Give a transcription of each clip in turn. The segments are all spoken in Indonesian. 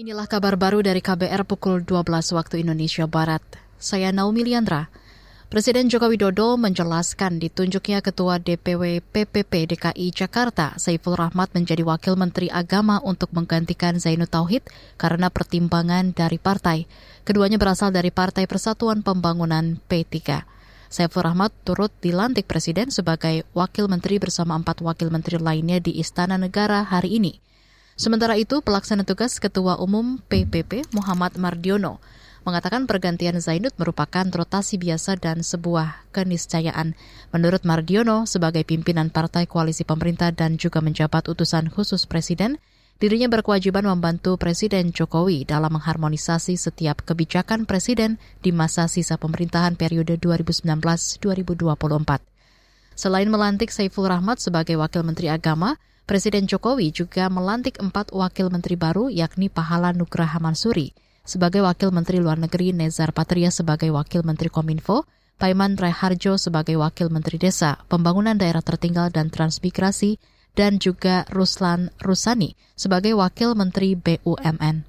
Inilah kabar baru dari KBR pukul 12 waktu Indonesia Barat. Saya Naomi Leandra. Presiden Jokowi Widodo menjelaskan ditunjuknya Ketua DPW PPP DKI Jakarta, Saiful Rahmat menjadi Wakil Menteri Agama untuk menggantikan Zainut Tauhid karena pertimbangan dari partai. Keduanya berasal dari Partai Persatuan Pembangunan P3. Saiful Rahmat turut dilantik Presiden sebagai Wakil Menteri bersama 4 Wakil Menteri lainnya di Istana Negara hari ini. Sementara itu, pelaksana tugas Ketua Umum PPP Muhammad Mardiono mengatakan pergantian Zainut merupakan rotasi biasa dan sebuah keniscayaan. Menurut Mardiono, sebagai pimpinan Partai Koalisi Pemerintah dan juga menjabat utusan khusus Presiden, dirinya berkewajiban membantu Presiden Jokowi dalam mengharmonisasi setiap kebijakan Presiden di masa sisa pemerintahan periode 2019-2024. Selain melantik Saiful Rahmat sebagai Wakil Menteri Agama, Presiden Jokowi juga melantik 4 wakil menteri baru, yakni Pahala Nugraha Mansuri sebagai Wakil Menteri Luar Negeri, Nezar Patria sebagai Wakil Menteri Kominfo, Paiman Raharjo sebagai Wakil Menteri Desa, Pembangunan Daerah Tertinggal dan Transmigrasi, dan juga Ruslan Rusani sebagai Wakil Menteri BUMN.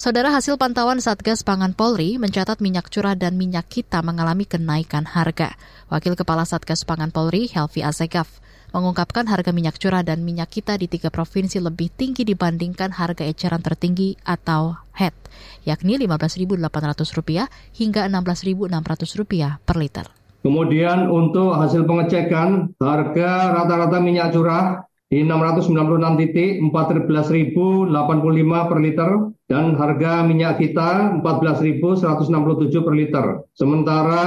Saudara, hasil pantauan Satgas Pangan Polri mencatat minyak curah dan MinyaKita mengalami kenaikan harga. Wakil Kepala Satgas Pangan Polri, Helvi Asegaf, mengungkapkan harga minyak curah dan MinyaKita di 3 provinsi lebih tinggi dibandingkan harga eceran tertinggi atau HET, yakni Rp15.800 hingga Rp16.600 per liter. Kemudian untuk hasil pengecekan, harga rata-rata minyak curah di 696 titik Rp14.085 per liter dan harga minyak kita Rp14.167 per liter. Sementara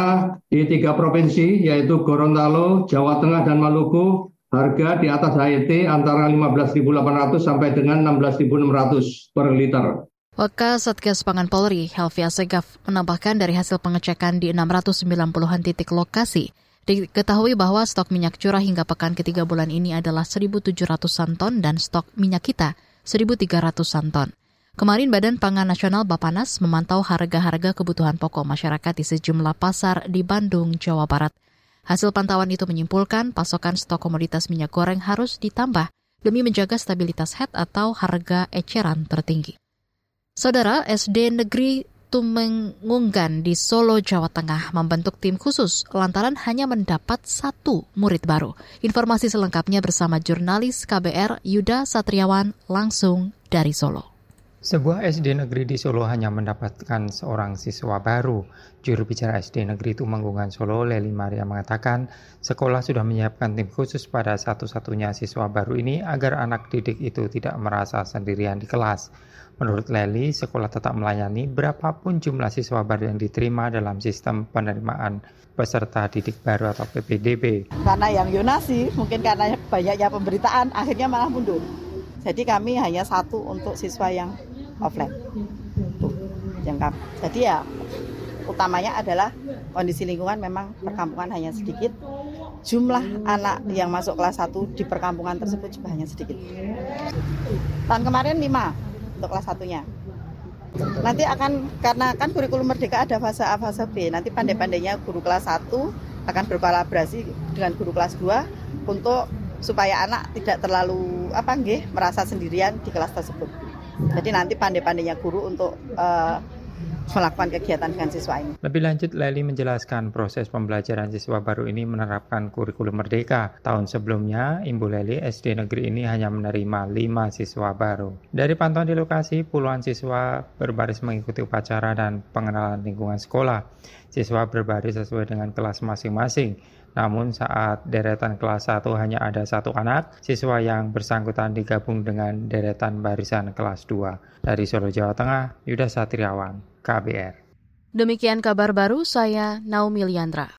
di 3 provinsi yaitu Gorontalo, Jawa Tengah dan Maluku, harga di atas HET antara Rp15.800 sampai dengan Rp16.600 per liter. Wakil Satgas Pangan Polri, Helvi Asegaf, menambahkan dari hasil pengecekan di 690-an titik lokasi, diketahui bahwa stok minyak curah hingga pekan ketiga bulan ini adalah 1.700-an ton dan stok minyak kita 1.300-an ton. Kemarin Badan Pangan Nasional Bapanas memantau harga-harga kebutuhan pokok masyarakat di sejumlah pasar di Bandung, Jawa Barat. Hasil pantauan itu menyimpulkan pasokan stok komoditas minyak goreng harus ditambah demi menjaga stabilitas HET atau harga eceran tertinggi. Saudara, SD Negeri Tumenggungan di Solo, Jawa Tengah membentuk tim khusus lantaran hanya mendapat 1 murid baru. Informasi selengkapnya bersama jurnalis KBR Yuda Satriawan langsung dari Solo. Sebuah SD negeri di Solo hanya mendapatkan 1 siswa baru. Juru bicara SD Negeri Tumenggungan Solo, Leli Maria, mengatakan sekolah sudah menyiapkan tim khusus pada satu-satunya siswa baru ini agar anak didik itu tidak merasa sendirian di kelas. Menurut Leli, sekolah tetap melayani berapapun jumlah siswa baru yang diterima dalam sistem penerimaan peserta didik baru atau PPDB. Karena yang yonasi, mungkin karena banyaknya pemberitaan, akhirnya malah mundur. Jadi kami hanya 1 untuk siswa yang offline. Jadi ya utamanya adalah kondisi lingkungan memang perkampungan hanya sedikit. Jumlah anak yang masuk kelas 1 di perkampungan tersebut juga hanya sedikit. Tahun kemarin 5. Untuk kelas 1-nya. Nanti akan, karena kan kurikulum merdeka ada fase A, fase B, nanti pandai-pandainya guru kelas 1 akan berkolaborasi dengan guru kelas 2 untuk supaya anak tidak terlalu merasa sendirian di kelas tersebut. Jadi nanti pandai-pandainya guru untuk melakukan kegiatan dengan siswa ini. Lebih lanjut, Leli menjelaskan proses pembelajaran siswa baru ini menerapkan kurikulum merdeka. Tahun sebelumnya, Ibu Leli, SD negeri ini hanya menerima 5 siswa baru. Dari pantauan di lokasi, puluhan siswa berbaris mengikuti upacara dan pengenalan lingkungan sekolah. Siswa berbaris sesuai dengan kelas masing-masing. Namun saat deretan kelas 1 hanya ada 1 anak, siswa yang bersangkutan digabung dengan deretan barisan kelas 2. Dari Solo, Jawa Tengah, Yuda Satriawan, KBR. Demikian kabar baru, saya Naomi Leandra.